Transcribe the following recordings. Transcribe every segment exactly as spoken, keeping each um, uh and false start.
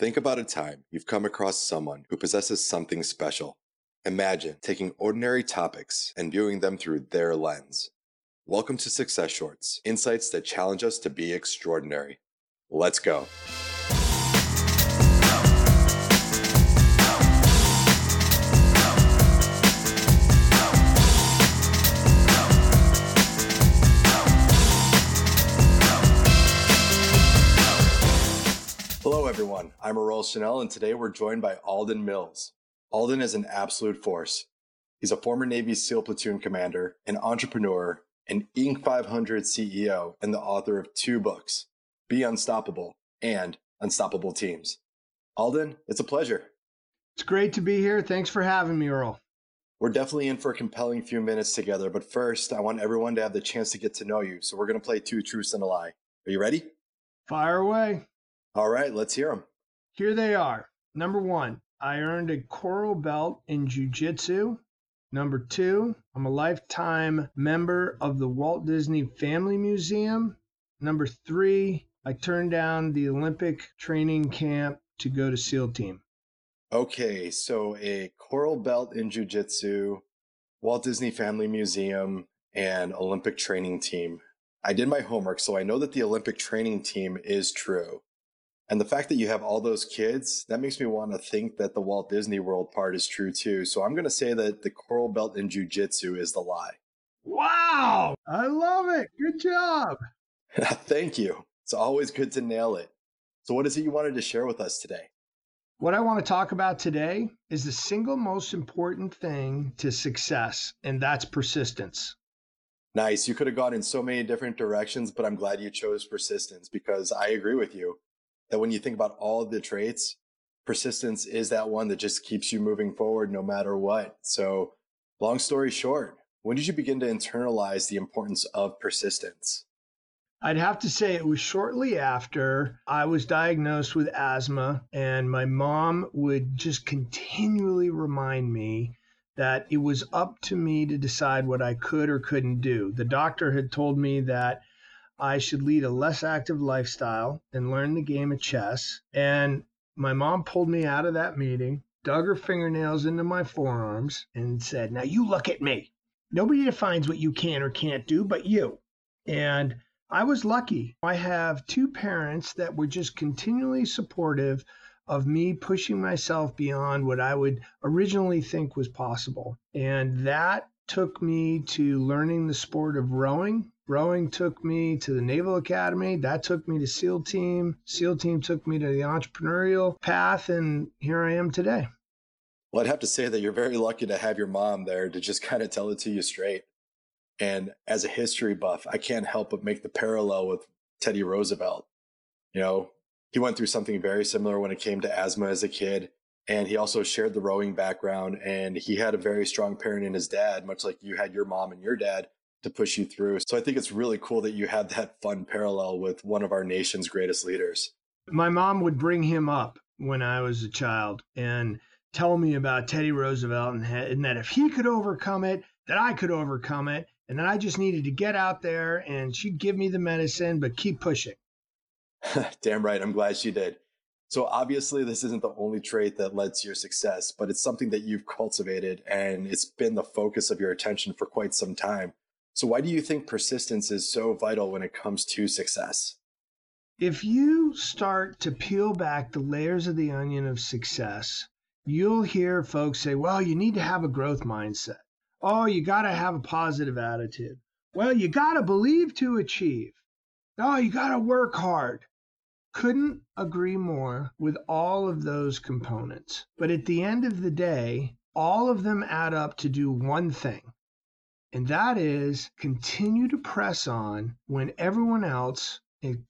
Think about a time you've come across someone who possesses something special. Imagine taking ordinary topics and viewing them through their lens. Welcome to Success Shorts, insights that challenge us to be extraordinary. Let's go. Hello everyone, I'm Earl Chanel and today we're joined by Alden Mills. Alden is an absolute force. He's a former Navy SEAL platoon commander, an entrepreneur, an Inc five hundred C E O, and the author of two books, Be Unstoppable and Unstoppable Teams. Alden, it's a pleasure. It's great to be here. Thanks for having me, Earl. We're definitely in for a compelling few minutes together, but first, I want everyone to have the chance to get to know you, so we're going to play Two Truths and a Lie. Are you ready? Fire away. All right, let's hear them. Here they are. Number one. I earned a coral belt in jiu-jitsu. Number two, I'm a lifetime member of the Walt Disney Family Museum. Number three, I turned down the Olympic training camp to go to SEAL Team. Okay, so a coral belt in jiu-jitsu, Walt Disney Family Museum, and Olympic training team. I did my homework, so I know that the Olympic training team is true. And the fact that you have all those kids, that makes me want to think that the Walt Disney World part is true too. So I'm going to say that the coral belt in jiu-jitsu is the lie. Wow! I love it. Good job. Thank you. It's always good to nail it. So what is it you wanted to share with us today? What I want to talk about today is the single most important thing to success, and that's persistence. Nice. You could have gone in so many different directions, but I'm glad you chose persistence because I agree with you. That when you think about all the traits, persistence is that one that just keeps you moving forward no matter what. So long story short, when did you begin to internalize the importance of persistence? I'd have to say it was shortly after I was diagnosed with asthma, and my mom would just continually remind me that it was up to me to decide what I could or couldn't do. The doctor had told me that I should lead a less active lifestyle and learn the game of chess. And my mom pulled me out of that meeting, dug her fingernails into my forearms, and said, "Now you look at me. Nobody defines what you can or can't do but you." And I was lucky. I have two parents that were just continually supportive of me pushing myself beyond what I would originally think was possible. And that took me to learning the sport of rowing. Rowing took me to the Naval Academy. That took me to SEAL Team. SEAL Team took me to the entrepreneurial path, and here I am today. Well, I'd have to say that you're very lucky to have your mom there to just kind of tell it to you straight. And as a history buff, I can't help but make the parallel with Teddy Roosevelt. You know, he went through something very similar when it came to asthma as a kid, and he also shared the rowing background, and he had a very strong parent in his dad, much like you had your mom and your dad, to push you through. So I think it's really cool that you had that fun parallel with one of our nation's greatest leaders. My mom would bring him up when I was a child and tell me about Teddy Roosevelt and, and that if he could overcome it, that I could overcome it, and that I just needed to get out there, and she'd give me the medicine, but keep pushing. Damn right. I'm glad she did. So obviously this isn't the only trait that led to your success, but it's something that you've cultivated and it's been the focus of your attention for quite some time. So why do you think persistence is so vital when it comes to success? If you start to peel back the layers of the onion of success, you'll hear folks say, well, you need to have a growth mindset. Oh, you got to have a positive attitude. Well, you got to believe to achieve. Oh, you got to work hard. Couldn't agree more with all of those components. But at the end of the day, all of them add up to do one thing. And that is continue to press on when everyone else,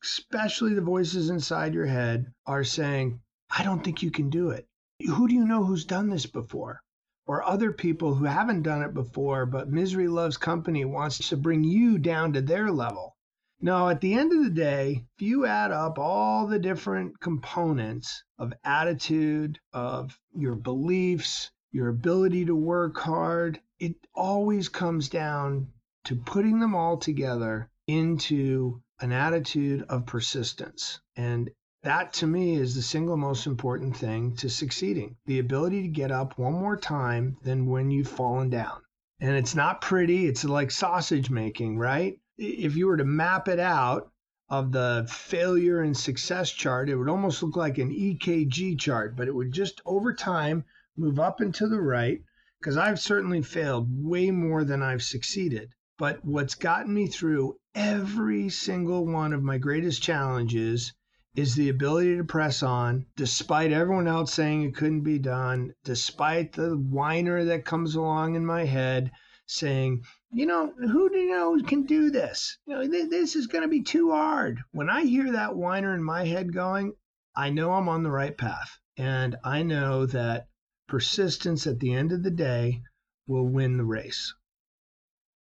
especially the voices inside your head, are saying, I don't think you can do it. Who do you know who's done this before? Or other people who haven't done it before, but misery loves company wants to bring you down to their level. No, at the end of the day, if you add up all the different components of attitude, of your beliefs, your ability to work hard, it always comes down to putting them all together into an attitude of persistence. And That, to me, is the single most important thing to succeeding. The ability to get up one more time than when you've fallen down. And it's not pretty. It's like sausage making, right? If you were to map it out of the failure and success chart, it would almost look like an E K G chart, but it would just over time move up and to the right, because I've certainly failed way more than I've succeeded. But what's gotten me through every single one of my greatest challenges is the ability to press on, despite everyone else saying it couldn't be done, despite the whiner that comes along in my head saying, you know, who do you know can do this? You know, th- this is going to be too hard. When I hear that whiner in my head going, I know I'm on the right path. And I know that persistence at the end of the day will win the race.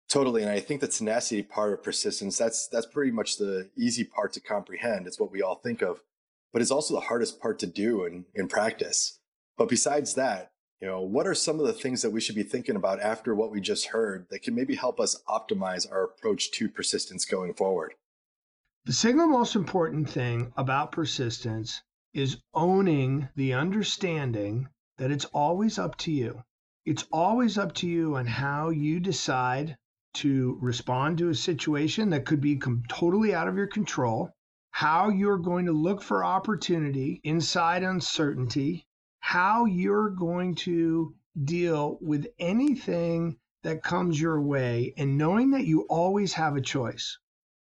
Totally. And I think the tenacity part of persistence, that's that's pretty much the easy part to comprehend. It's what we all think of, but it's also the hardest part to do in, in practice. But besides that, you know, what are some of the things that we should be thinking about after what we just heard that can maybe help us optimize our approach to persistence going forward? The single most important thing about persistence is owning the understanding that it's always up to you. It's always up to you on how you decide to respond to a situation that could be totally out of your control, how you're going to look for opportunity inside uncertainty, how you're going to deal with anything that comes your way, and knowing that you always have a choice.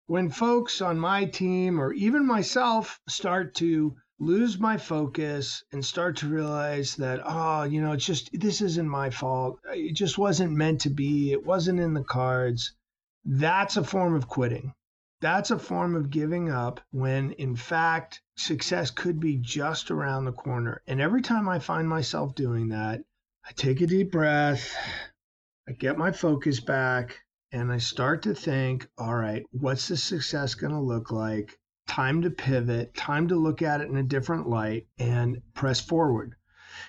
When folks on my team or even myself start to lose my focus and start to realize that, oh, you know, it's just, this isn't my fault. It just wasn't meant to be. It wasn't in the cards. That's a form of quitting. That's a form of giving up when, in fact, success could be just around the corner. And every time I find myself doing that, I take a deep breath, I get my focus back, and I start to think, all right, what's the success going to look like? Time to pivot, time to look at it in a different light and press forward.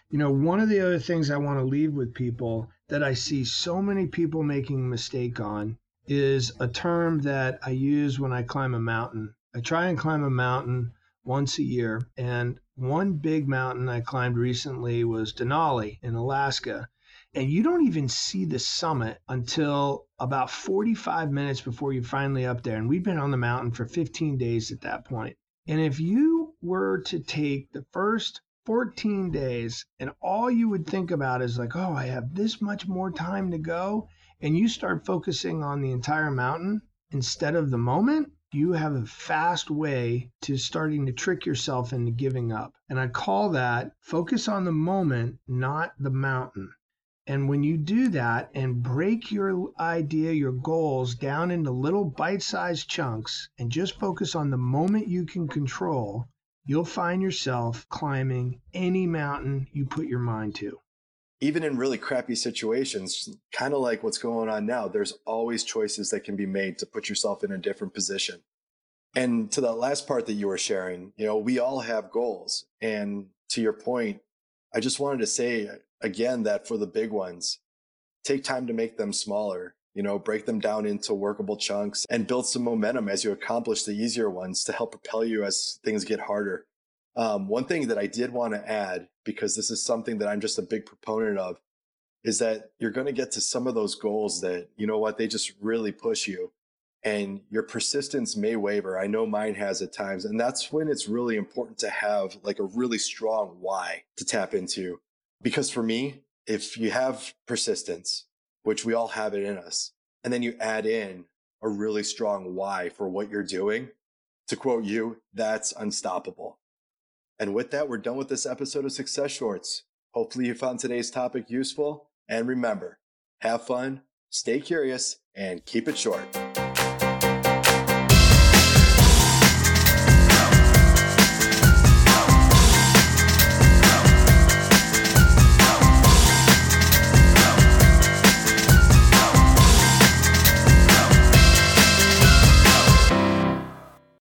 You know, one of the other things I want to leave with people that I see so many people making a mistake on is a term that I use when I climb a mountain. I try and climb a mountain once a year, and one big mountain I climbed recently was Denali in Alaska. And you don't even see the summit until about forty-five minutes before you're finally up there. And we've been on the mountain for fifteen days at that point. And if you were to take the first fourteen days and all you would think about is like, oh, I have this much more time to go, and you start focusing on the entire mountain instead of the moment, you have a fast way to starting to trick yourself into giving up. And I call that focus on the moment, not the mountain. And when you do that and break your idea, your goals down into little bite-sized chunks and just focus on the moment you can control, you'll find yourself climbing any mountain you put your mind to. Even in really crappy situations, kind of like what's going on now, there's always choices that can be made to put yourself in a different position. And to that last part that you were sharing, you know, we all have goals. And to your point, I just wanted to say again that for the big ones, take time to make them smaller, you know, break them down into workable chunks and build some momentum as you accomplish the easier ones to help propel you as things get harder. Um, one thing that I did want to add, because this is something that I'm just a big proponent of, is that you're going to get to some of those goals that, you know what, they just really push you and your persistence may waver. I know mine has at times, and that's when it's really important to have like a really strong why to tap into. Because for me, if you have persistence, which we all have it in us, and then you add in a really strong why for what you're doing, to quote you, that's unstoppable. And with that, we're done with this episode of Success Shorts. Hopefully you found today's topic useful. And remember, have fun, stay curious, and keep it short.